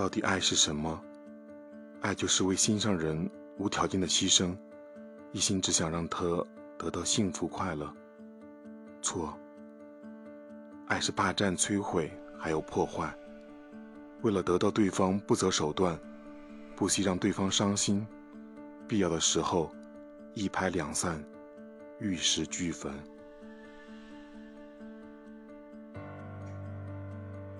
到底爱是什么？爱就是为心上人无条件的牺牲，一心只想让他得到幸福快乐。错，爱是霸占、摧毁还有破坏，为了得到对方不择手段，不惜让对方伤心，必要的时候一拍两散，玉石俱焚。